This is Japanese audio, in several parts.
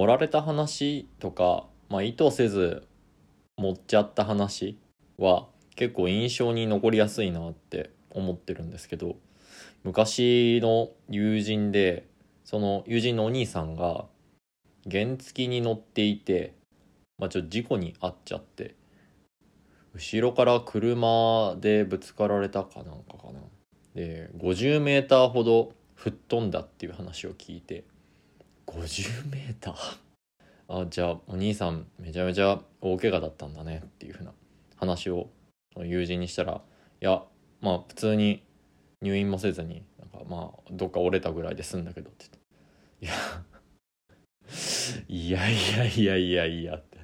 盛られた話とか、意図せず盛っちゃった話は結構印象に残りやすいなって思ってるんですけど、昔の友人で、その友人のお兄さんが原付に乗っていて、ちょっと事故に遭っちゃって、後ろから車でぶつかられたかなんかかな、で50メーターほど吹っ飛んだっていう話を聞いて、50メーターあ、じゃあお兄さんめちゃめちゃ大怪我だったんだねっていうふうな話を友人にしたら、いや普通に入院もせずにどっか折れたぐらいで済んだけどって言って、いやって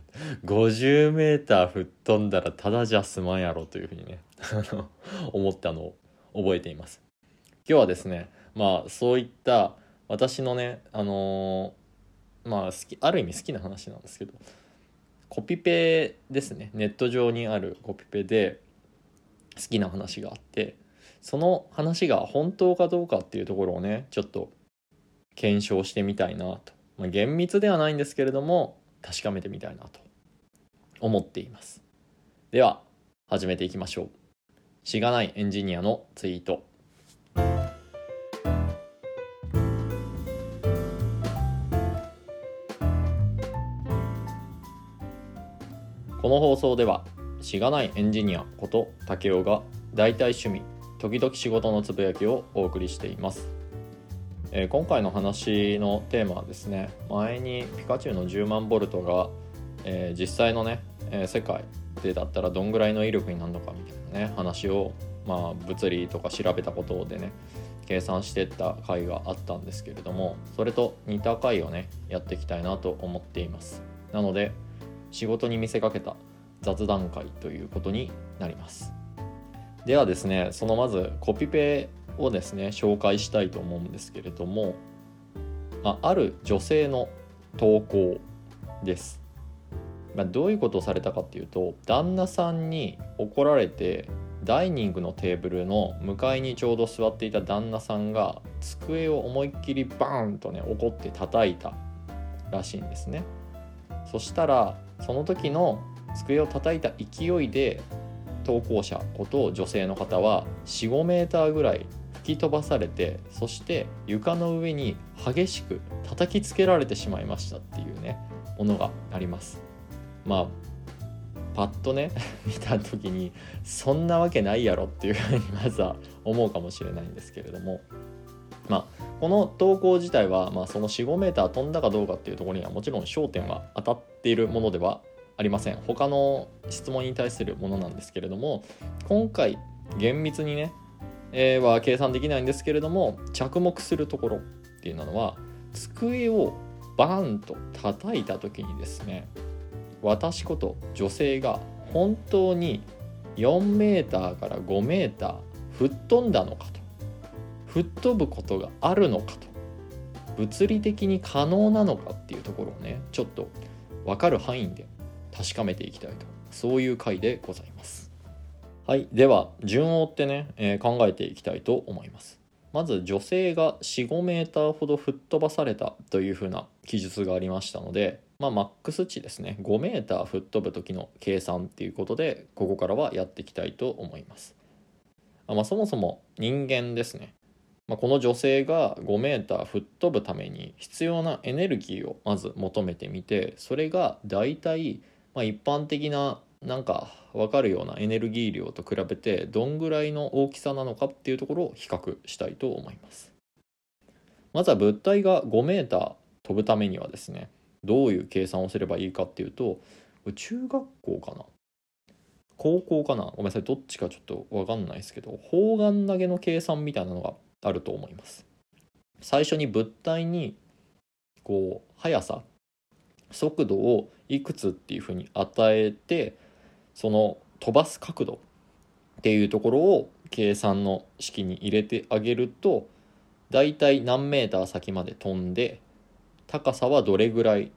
50メーター吹っ飛んだらただじゃ済まんやろというふうにね思ったのを覚えています。今日はですね、そういった私のね、ある意味好きな話なんですけど、コピペですね、ネット上にあるコピペで好きな話があって、その話が本当かどうかっていうところをね、ちょっと検証してみたいなと、厳密ではないんですけれども確かめてみたいなと思っています。では始めていきましょう。しがないエンジニアのツイート。この放送では、しがないエンジニアこと竹雄が大体趣味、時々仕事のつぶやきをお送りしています。今回の話のテーマはですね、前にピカチュウの10万ボルトが、実際のね、世界でだったらどんぐらいの威力になるのかみたいなね話を、物理とか調べたことでね計算してった回があったんですけれども、それと似た回をねやっていきたいなと思っています。なので仕事に見せかけた雑談会ということになります。ではですね、そのまずコピペをですね紹介したいと思うんですけれども、ある女性の投稿です。どういうことをされたかっていうと、旦那さんに怒られて、ダイニングのテーブルの向かいにちょうど座っていた旦那さんが机を思いっきりバーンとね怒って叩いたらしいんですね。そしたらその時の机を叩いた勢いで、投稿者こと女性の方は 4,5 メーターぐらい吹き飛ばされて、そして床の上に激しく叩きつけられてしまいましたっていうねものがあります。パッとね見た時にそんなわけないやろっていうふうにまずは思うかもしれないんですけれども、この投稿自体は、その 4,5 メーター飛んだかどうかっていうところにはもちろん焦点が当たっているものではありません。他の質問に対するものなんですけれども、今回厳密にね、は計算できないんですけれども、着目するところっていうのは、机をバーンと叩いた時にですね、私こと女性が本当に4メーターから5メーター吹っ飛んだのかと、吹っ飛ぶことがあるのかと、物理的に可能なのかっていうところをねちょっと分かる範囲で確かめていきたいと、そういう回でございます。はい、では順を追ってね、考えていきたいと思います。まず女性が 4,5 メーターほど吹っ飛ばされたというふうな記述がありましたので、マックス値ですね、5メーター吹っ飛ぶ時の計算っていうことで、ここからはやっていきたいと思います。そもそも人間ですね、この女性が5メーター吹っ飛ぶために必要なエネルギーをまず求めてみて、それがだいたい一般的な分かるようなエネルギー量と比べてどんぐらいの大きさなのかっていうところを比較したいと思います。まずは物体が5メーター飛ぶためにはですね、どういう計算をすればいいかっていうと、中学校かな高校かな、ごめんなさいどっちかちょっと分かんないですけど、砲丸投げの計算みたいなのがあると思います。最初に物体に速さ速度をいくつっていうふうに与えて、その飛ばす角度っていうところを計算の式に入れてあげると、だいたい何メーター先まで飛んで、高さはどれぐらい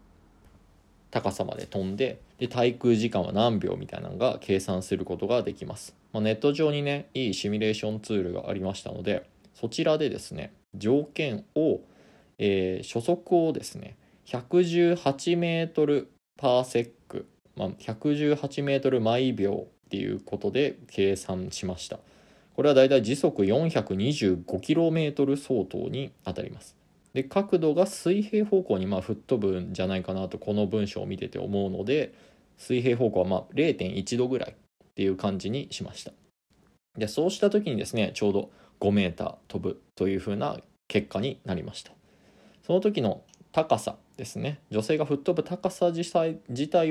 高さまで飛んで、で滞空時間は何秒みたいなのが計算することができます。ネット上にねいいシミュレーションツールがありましたので、そちらでですね条件を、初速をですね118メートルパーセック、118メートル毎秒っていうことで計算しました。これはだいたい時速425キロメートル相当に当たります。で、角度が水平方向に吹っ飛ぶんじゃないかなとこの文章を見てて思うので、水平方向は0.1 度ぐらいっていう感じにしました。で、そうした時にですね、ちょうど5メーター飛ぶというふうな結果になりました。その時の高さですね、女性が吹っ飛ぶ高さ自体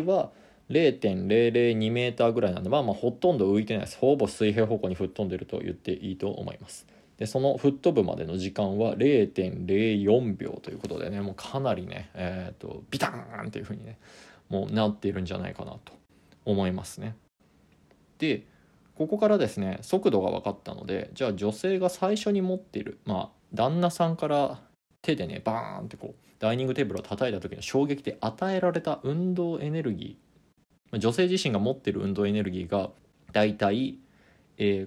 は0.002 メーターぐらいなので、ほとんど浮いてないです。ほぼ水平方向に吹っ飛んでると言っていいと思います。で、その吹っ飛ぶまでの時間は 0.04 秒ということでね、もうかなりね、ビターンっていう風にね、もうなっているんじゃないかなと思いますね。で、ここからですね、速度が分かったので、じゃあ女性が最初に持っている、旦那さんから手でね、バーンってこうダイニングテーブルを叩いた時の衝撃で与えられた運動エネルギー、女性自身が持っている運動エネルギーがだいたい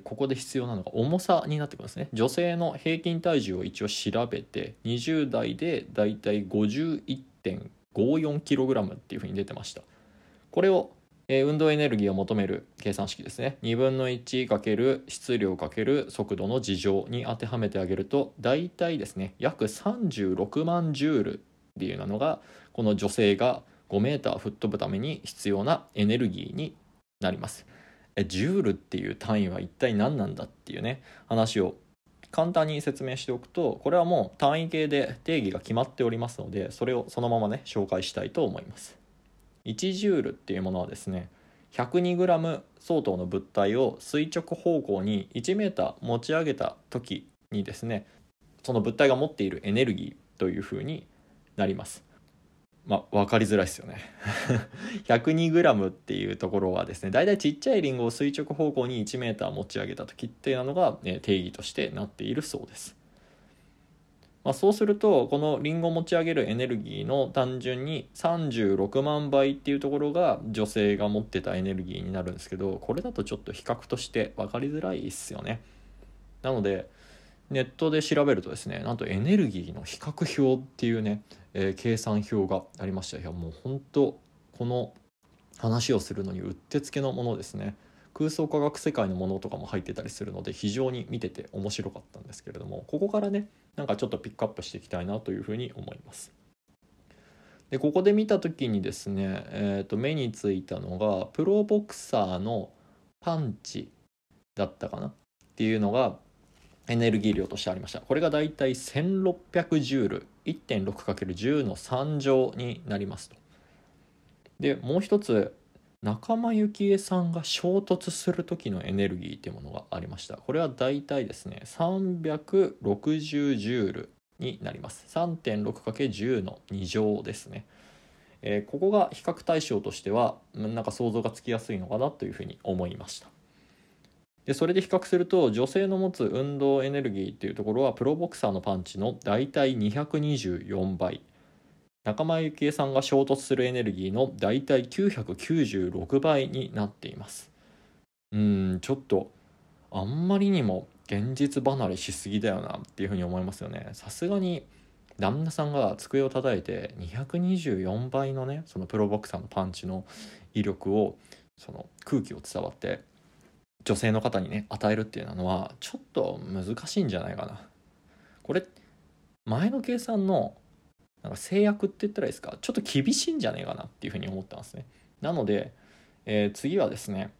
ここで必要なのが重さになってくるんですね。女性の平均体重を一応調べて、20代でだいたい 51.54 キログラムっていう風に出てました。これを運動エネルギーを求める計算式ですね。2分の 1× 質量×速度の事乗に当てはめてあげると、だいたいですね、約36万ジュールっていうのが、この女性が5メーター吹っ飛ぶために必要なエネルギーになります。ジュールっていう単位は一体何なんだっていうね、話を簡単に説明しておくと、これはもう単位系で定義が決まっておりますので、それをそのままね、紹介したいと思います。1ジュールっていうものはですね、102グラム相当の物体を垂直方向に1メーター持ち上げた時にですね、その物体が持っているエネルギーというふうになります。分かりづらいですよね。102グラムっていうところはですね、だいたいちっちゃいリンゴを垂直方向に1メーター持ち上げた時っていうのが、定義としてなっているそうです。そうすると、このリンゴを持ち上げるエネルギーの単純に36万倍っていうところが女性が持ってたエネルギーになるんですけど、これだとちょっと比較として分かりづらいですよね。なのでネットで調べるとですね、なんとエネルギーの比較表っていうね、計算表がありました。いや、もう本当この話をするのにうってつけのものですね。空想科学世界のものとかも入ってたりするので、非常に見てて面白かったんですけれども、ここからね、なんかちょっとピックアップしていきたいなというふうに思います。で、ここで見た時にですね、目についたのがプロボクサーのパンチだったかなっていうのがエネルギー量としてありました。これがだいたい1600ジュール 1.6×10 の3乗になりますと。で、もう一つ、仲間由紀恵さんが衝突する時のエネルギーっていうものがありました。これはだいたいですね、360ジュールになります。 3.6×10 の2乗ですね。ここが比較対象としては、なんか想像がつきやすいのかなというふうに思いました。で、それで比較すると、女性の持つ運動エネルギーっていうところはプロボクサーのパンチのだいたい224倍、仲間由紀恵さんが衝突するエネルギーのだいたい996倍になっています。ちょっとあんまりにも現実離れしすぎだよなっていうふうに思いますよね。さすがに旦那さんが机を叩いて224倍のね、そのプロボクサーのパンチの威力を、その空気を伝わって女性の方にね、与えるっていうのはちょっと難しいんじゃないかな。これ前の計算のなんか制約って言ったらいいですか、ちょっと厳しいんじゃねえかなっていうふうに思ったんですね。なので、次はですね、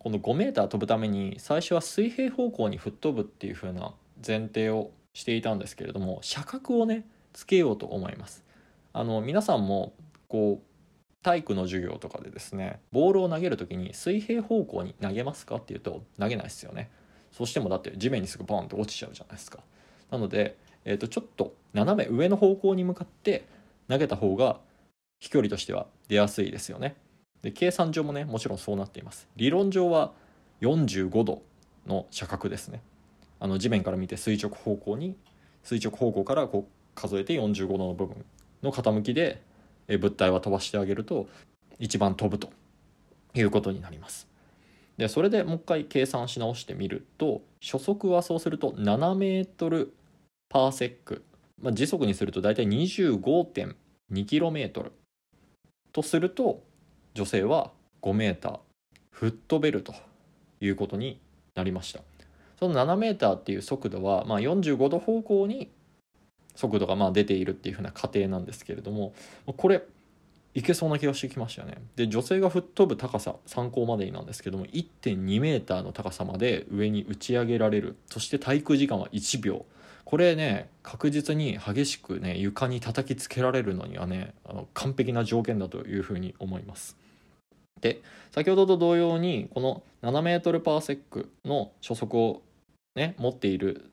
この5メーター飛ぶために最初は水平方向に吹っ飛ぶっていうふうな前提をしていたんですけれども、射角をね、つけようと思います。皆さんもこう体育の授業とかでですね、ボールを投げるときに水平方向に投げますかっていうと投げないですよね。そうしてもだって地面にすぐバーンって落ちちゃうじゃないですか。なのでちょっと斜め上の方向に向かって投げた方が飛距離としては出やすいですよね。で、計算上もね、もちろんそうなっています。理論上は45度の射角ですね。地面から見て垂直方向からこう数えて45度の部分の傾きで物体は飛ばしてあげると一番飛ぶということになります。で、それでもう一回計算し直してみると、初速はそうすると7メートルパーセック、時速にするとだいたい 25.2 2km とすると、女性は 5m 吹っ飛べるということになりました。その 7m っていう速度は、45度方向に速度が出ているっていうふうな仮定なんですけれども、これいけそうな気がしてきましたよね。で、女性が吹っ飛ぶ高さ、参考までになんですけども 1.2 メーターの高さまで上に打ち上げられる。そして滞空時間は1秒。これね、確実に激しくね床に叩きつけられるのにはね完璧な条件だというふうに思います。で、先ほどと同様にこの7メートルパーセックの初速をね持っている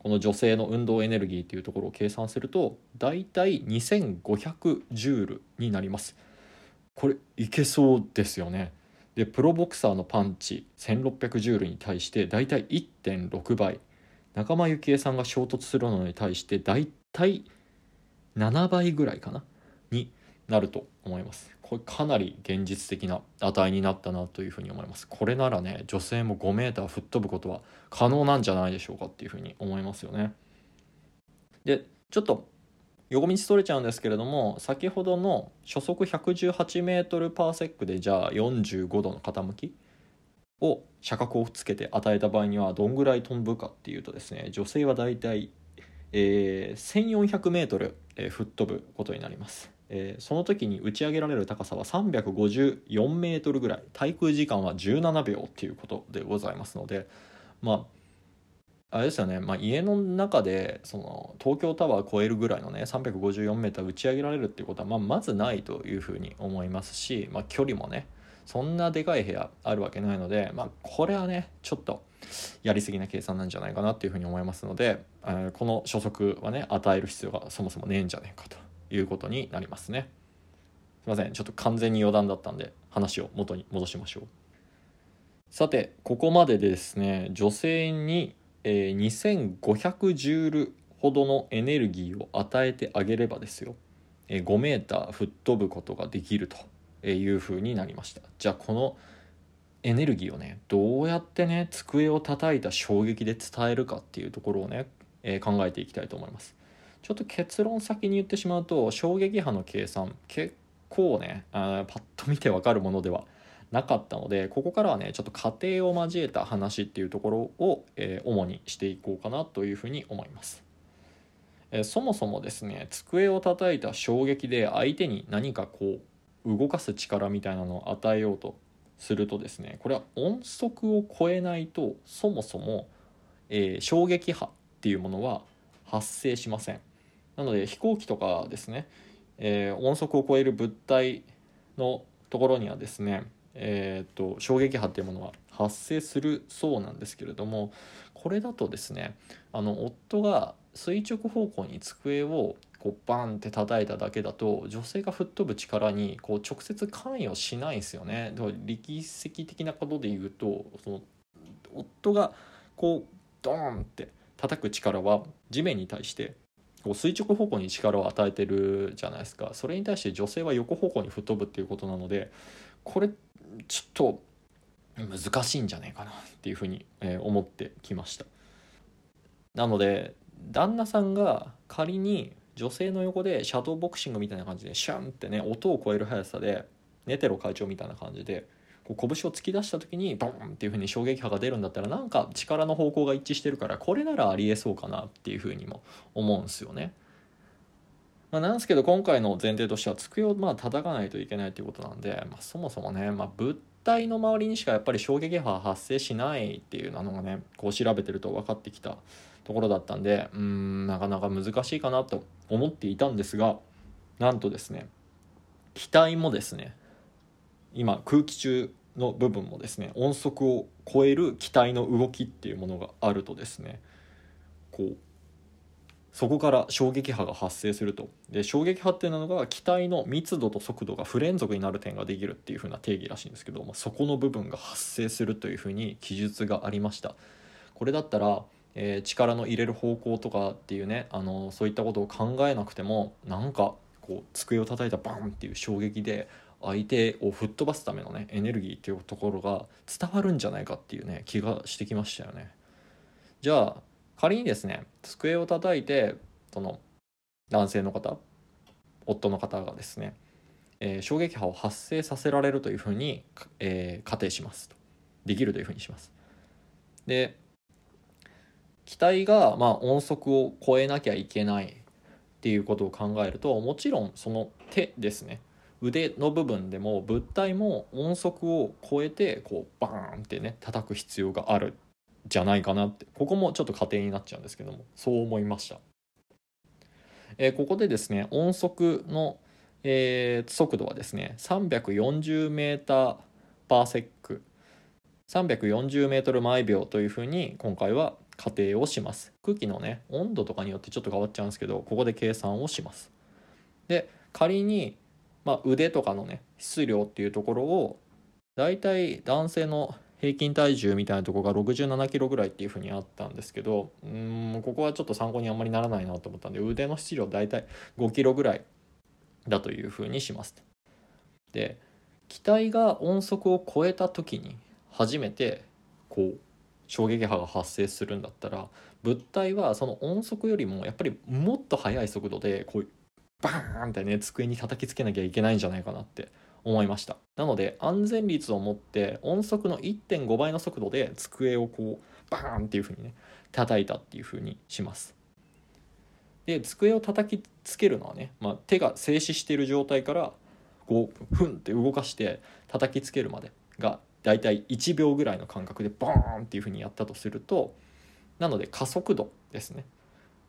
この女性の運動エネルギーというところを計算するとだいたい2500ジュールになります。これいけそうですよね。で、プロボクサーのパンチ1600ジュールに対してだいたい 1.6 倍、仲間由紀恵さんが衝突するのに対してだいたい7倍ぐらいかなになると思います。これかなり現実的な値になったなというふうに思います。これならね、女性も 5m 吹っ飛ぶことは可能なんじゃないでしょうかっていうふうに思いますよね。で、ちょっと横道それちゃうんですけれども、先ほどの初速 118m パーセックでじゃあ45度の傾きを射角をつけて与えた場合にはどんぐらい飛ぶかっていうとですね、女性はだいたい1400m、吹っ飛ぶことになります。その時に打ち上げられる高さは354メートルぐらい、滞空時間は17秒っていうことでございますので、あれですよね、家の中でその東京タワー超えるぐらいのね354メーター打ち上げられるっていうことはまずないというふうに思いますし、距離もねそんなでかい部屋あるわけないので、これはねちょっとやりすぎな計算なんじゃないかなっていうふうに思いますので、この初速はね与える必要がそもそもねえんじゃねえかということになりますね。すいません、ちょっと完全に余談だったんで話を元に戻しましょう。さて、ここまででですね、女性に2500ジュールほどのエネルギーを与えてあげればですよ、5メーター吹っ飛ぶことができるというふうになりました。じゃあこのエネルギーをねどうやってね机を叩いた衝撃で伝えるかっていうところをね、考えていきたいと思います。ちょっと結論先に言ってしまうと、衝撃波の計算結構ねパッと見て分かるものではなかったので、ここからはねちょっと仮定を交えた話っていうところを、主にしていこうかなというふうに思います。そもそもですね、机を叩いた衝撃で相手に何かこう動かす力みたいなのを与えようとするとですね、これは音速を超えないとそもそも、衝撃波っていうものは発生しません。なので飛行機とかですね、音速を超える物体のところにはですね、衝撃波っていうものは発生するそうなんですけれども、これだとですね、夫が垂直方向に机をこうバンって叩いただけだと女性が吹っ飛ぶ力にこう直接関与しないんですよね。だから力積的なことで言うと、その夫がこうドーンって叩く力は地面に対して垂直方向に力を与えてるじゃないですか。それに対して女性は横方向に吹っ飛ぶっていうことなので、これちょっと難しいんじゃないかなっていうふうに思ってきました。なので旦那さんが仮に女性の横でシャドーボクシングみたいな感じでシャンってね音を超える速さでネテロ会長みたいな感じでこう拳を突き出した時にボンっていう風に衝撃波が出るんだったら、なんか力の方向が一致してるから、これならありえそうかなっていう風にも思うんですよね。なんですけど、今回の前提としては机を叩かないといけないということなんで、そもそもね、物体の周りにしかやっぱり衝撃波発生しないっていうのがね、こう調べてると分かってきたところだったんで、なかなか難しいかなと思っていたんですが、なんとですね、機体もですね、今空気中の部分もですね、音速を超える機体の動きっていうものがあるとですね、こうそこから衝撃波が発生すると。で、衝撃波っていうのが機体の密度と速度が不連続になる点ができるっていう風な定義らしいんですけど、そこの部分が発生するという風に記述がありました。これだったら、力の入れる方向とかっていうね、そういったことを考えなくても、なんかこう机を叩いたバンっていう衝撃で相手を吹っ飛ばすためのねエネルギーっていうところが伝わるんじゃないかっていうね気がしてきましたよね。じゃあ仮にですね、机を叩いてその男性の方夫の方がですね、衝撃波を発生させられるというふうに、仮定しますと。できるというふうにします。で、機体が音速を超えなきゃいけないっていうことを考えると、もちろんその手ですね、腕の部分でも物体も音速を超えてこうバーンってね叩く必要があるじゃないかなって、ここもちょっと仮定になっちゃうんですけども、そう思いました。ここでですね、音速の、速度はですね340m/s、340メートル毎秒というふうに今回は仮定をします。空気のね温度とかによってちょっと変わっちゃうんですけど、ここで計算をします。で、仮に、腕とかのね質量っていうところをだいたい男性の平均体重みたいなところが67キロぐらいっていうふうにあったんですけど、ここはちょっと参考にあんまりならないなと思ったんで、腕の質量だいたい5キロぐらいだというふうにします。で、機体が音速を超えた時に初めてこう衝撃波が発生するんだったら、物体はその音速よりもやっぱりもっと速い速度でこうバーンってね机に叩きつけなきゃいけないんじゃないかなって思いました。なので安全率を持って音速の 1.5 倍の速度で机をこうバーンっていう風にね叩いたっていう風にします。で、机を叩きつけるのはね、手が静止している状態からこうフンって動かして叩きつけるまでがだいたい1秒ぐらいの間隔でボーンっていう風にやったとすると、なので加速度ですね、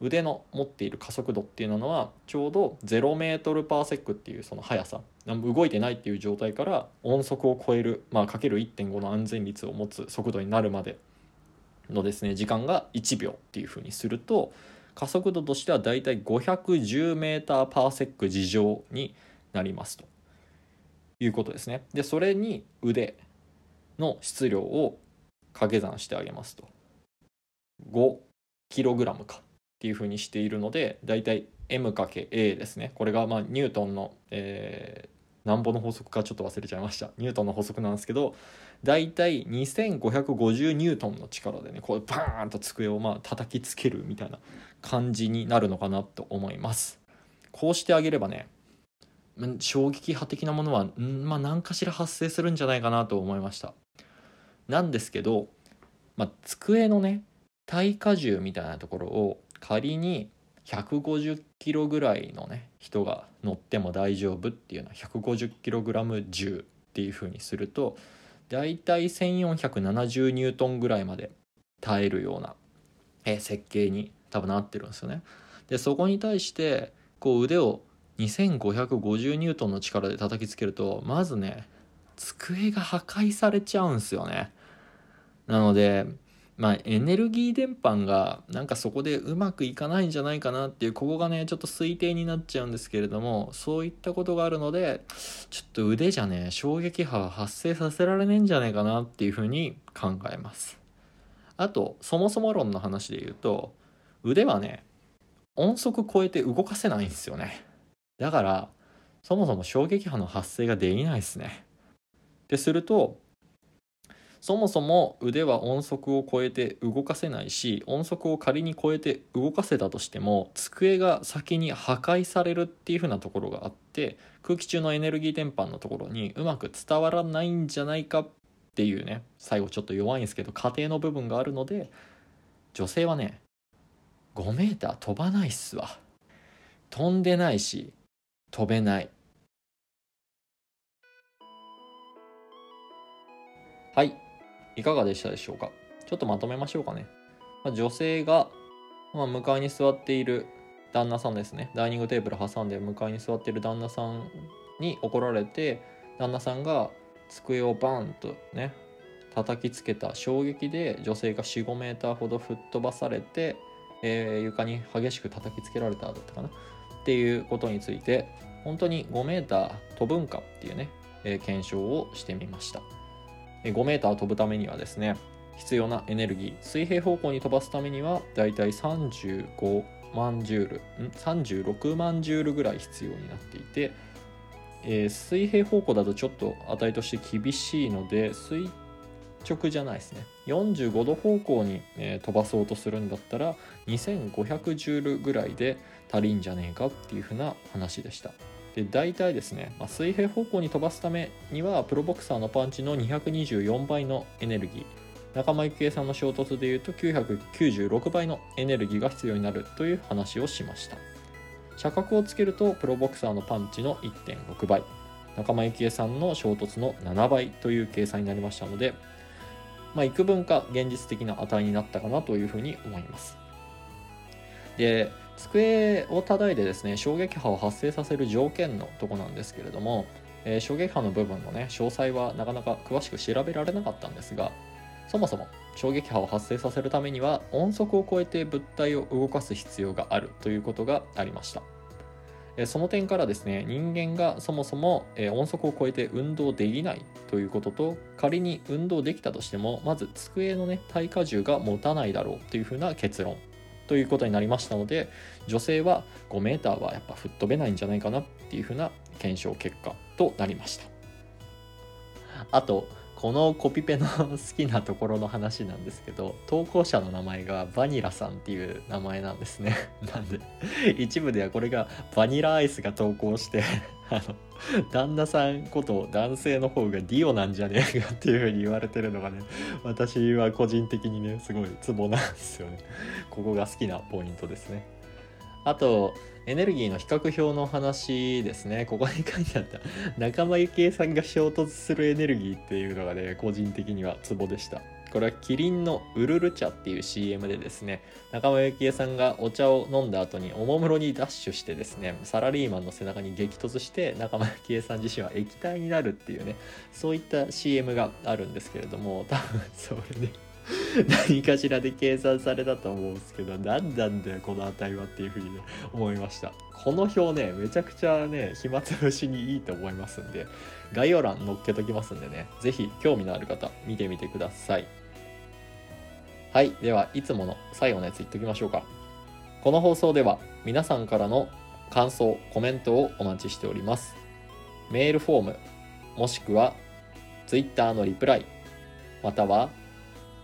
腕の持っている加速度っていうのはちょうど0m/sっていうその速さ、動いてないっていう状態から音速を超える、×1.5 の安全率を持つ速度になるまでのですね時間が1秒っていう風にすると、加速度としてはだいたい510m/s以上になりますということですね。で、それに腕の質量を掛け算してあげますと 5kg かっていう風にしているので、だいたい m×a ですね。これがニュートンの、何本の法則かちょっと忘れちゃいました、ニュートンの法則なんですけど、だいたい2550ニュートンの力でねこうバーンと机を叩きつけるみたいな感じになるのかなと思います。こうしてあげればね、衝撃波的なものは、何かしら発生するんじゃないかなと思いました。なんですけど、机のね耐荷重みたいなところを仮に150キロぐらいのね人が乗っても大丈夫っていうのは150キログラム重っていう風にすると、だいたい1470ニュートンぐらいまで耐えるような設計に多分なってるんですよね。で、そこに対してこう腕を2550ニュートンの力で叩きつけると、まずね机が破壊されちゃうんですよね。なのでエネルギー伝播がなんかそこでうまくいかないんじゃないかなっていう、ここがねちょっと推定になっちゃうんですけれども、そういったことがあるので、ちょっと腕じゃね衝撃波は発生させられねえんじゃないかなっていうふうに考えます。あと、そもそも論の話で言うと、腕はね音速超えて動かせないんですよね。だからそもそも衝撃波の発生ができないですね。ですると、そもそも腕は音速を超えて動かせないし、音速を仮に超えて動かせたとしても机が先に破壊されるっていう風なところがあって、空気中のエネルギー伝播のところにうまく伝わらないんじゃないかっていうね、最後ちょっと弱いんですけど仮定の部分があるので、女性はね 5m 飛ばないっすわ。飛んでないし飛べない。はい、いかがでしたでしょうか。ちょっとまとめましょうかね。女性が、向かいに座っている旦那さんですね、ダイニングテーブル挟んで向かいに座っている旦那さんに怒られて、旦那さんが机をバーンとね叩きつけた衝撃で女性が 4,5 メーターほど吹っ飛ばされて、床に激しく叩きつけられただったかなっていうことについて、本当に 5m 飛ぶんかっていうね、検証をしてみました。5m 飛ぶためにはですね、必要なエネルギー、水平方向に飛ばすためにはだいたい36万ジュールぐらい必要になっていて、水平方向だとちょっと値として厳しいので垂直じゃないですね、45度方向に飛ばそうとするんだったら2500ジュールぐらいで足りんじゃねえかっていう風な話でした。で大体ですね、水平方向に飛ばすためにはプロボクサーのパンチの224倍のエネルギー、仲間由紀恵さんの衝突でいうと996倍のエネルギーが必要になるという話をしました。射角をつけるとプロボクサーのパンチの 1.6 倍、仲間由紀恵さんの衝突の7倍という計算になりましたので、幾分か現実的な値になったかなというふうに思います。で机を叩いてですね衝撃波を発生させる条件のとこなんですけれども、衝撃波の部分の詳細はなかなか詳しく調べられなかったんですが、そもそも衝撃波を発生させるためには音速を超えて物体を動かす必要があるということがありました。その点からですね、人間がそもそも音速を超えて運動できないということと、仮に運動できたとしてもまず机の耐荷重が持たないだろうというふうな結論ということになりましたので、女性は5メーターはやっぱ吹っ飛べないんじゃないかなっていうふうな検証結果となりました。あとこのコピペの好きなところの話なんですけど、投稿者の名前がバニラさんっていう名前なんですね。なんで一部ではこれがバニラアイスが投稿して旦那さんこと男性の方がディオなんじゃねえかっていう風に言われてるのが私は個人的にすごいツボなんですよね。ここが好きなポイントですね。あとエネルギーの比較表の話ですね。ここに書いてあった仲間由紀恵さんが衝突するエネルギーっていうのが個人的にはツボでした。これはキリンのウルル茶っていう CM でですね、仲間由紀恵さんがお茶を飲んだ後におもむろにダッシュしてですね、サラリーマンの背中に激突して仲間由紀恵さん自身は液体になるっていうそういった CM があるんですけれども、多分それで何かしらで計算されたと思うんですけど、何なんだよこの値はっていうふうに思いました。この表めちゃくちゃ暇つぶしにいいと思いますんで、概要欄載っけときますんでぜひ興味のある方見てみてください。はい、ではいつもの最後のやつ言っときましょうか。この放送では皆さんからの感想コメントをお待ちしております。メールフォームもしくは Twitter のリプライ、または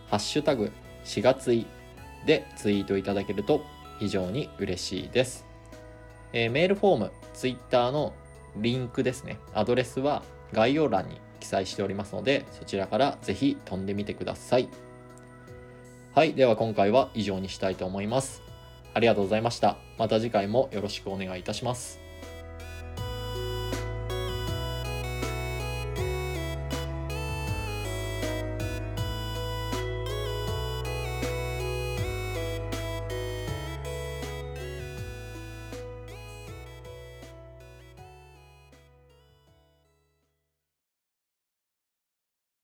ハッシュタグ4月いでツイートいただけると非常に嬉しいです。メールフォーム、ツイッターのリンクですね。アドレスは概要欄に記載しておりますので、そちらからぜひ飛んでみてください。はい、では今回は以上にしたいと思います。ありがとうございました。また次回もよろしくお願いいたします。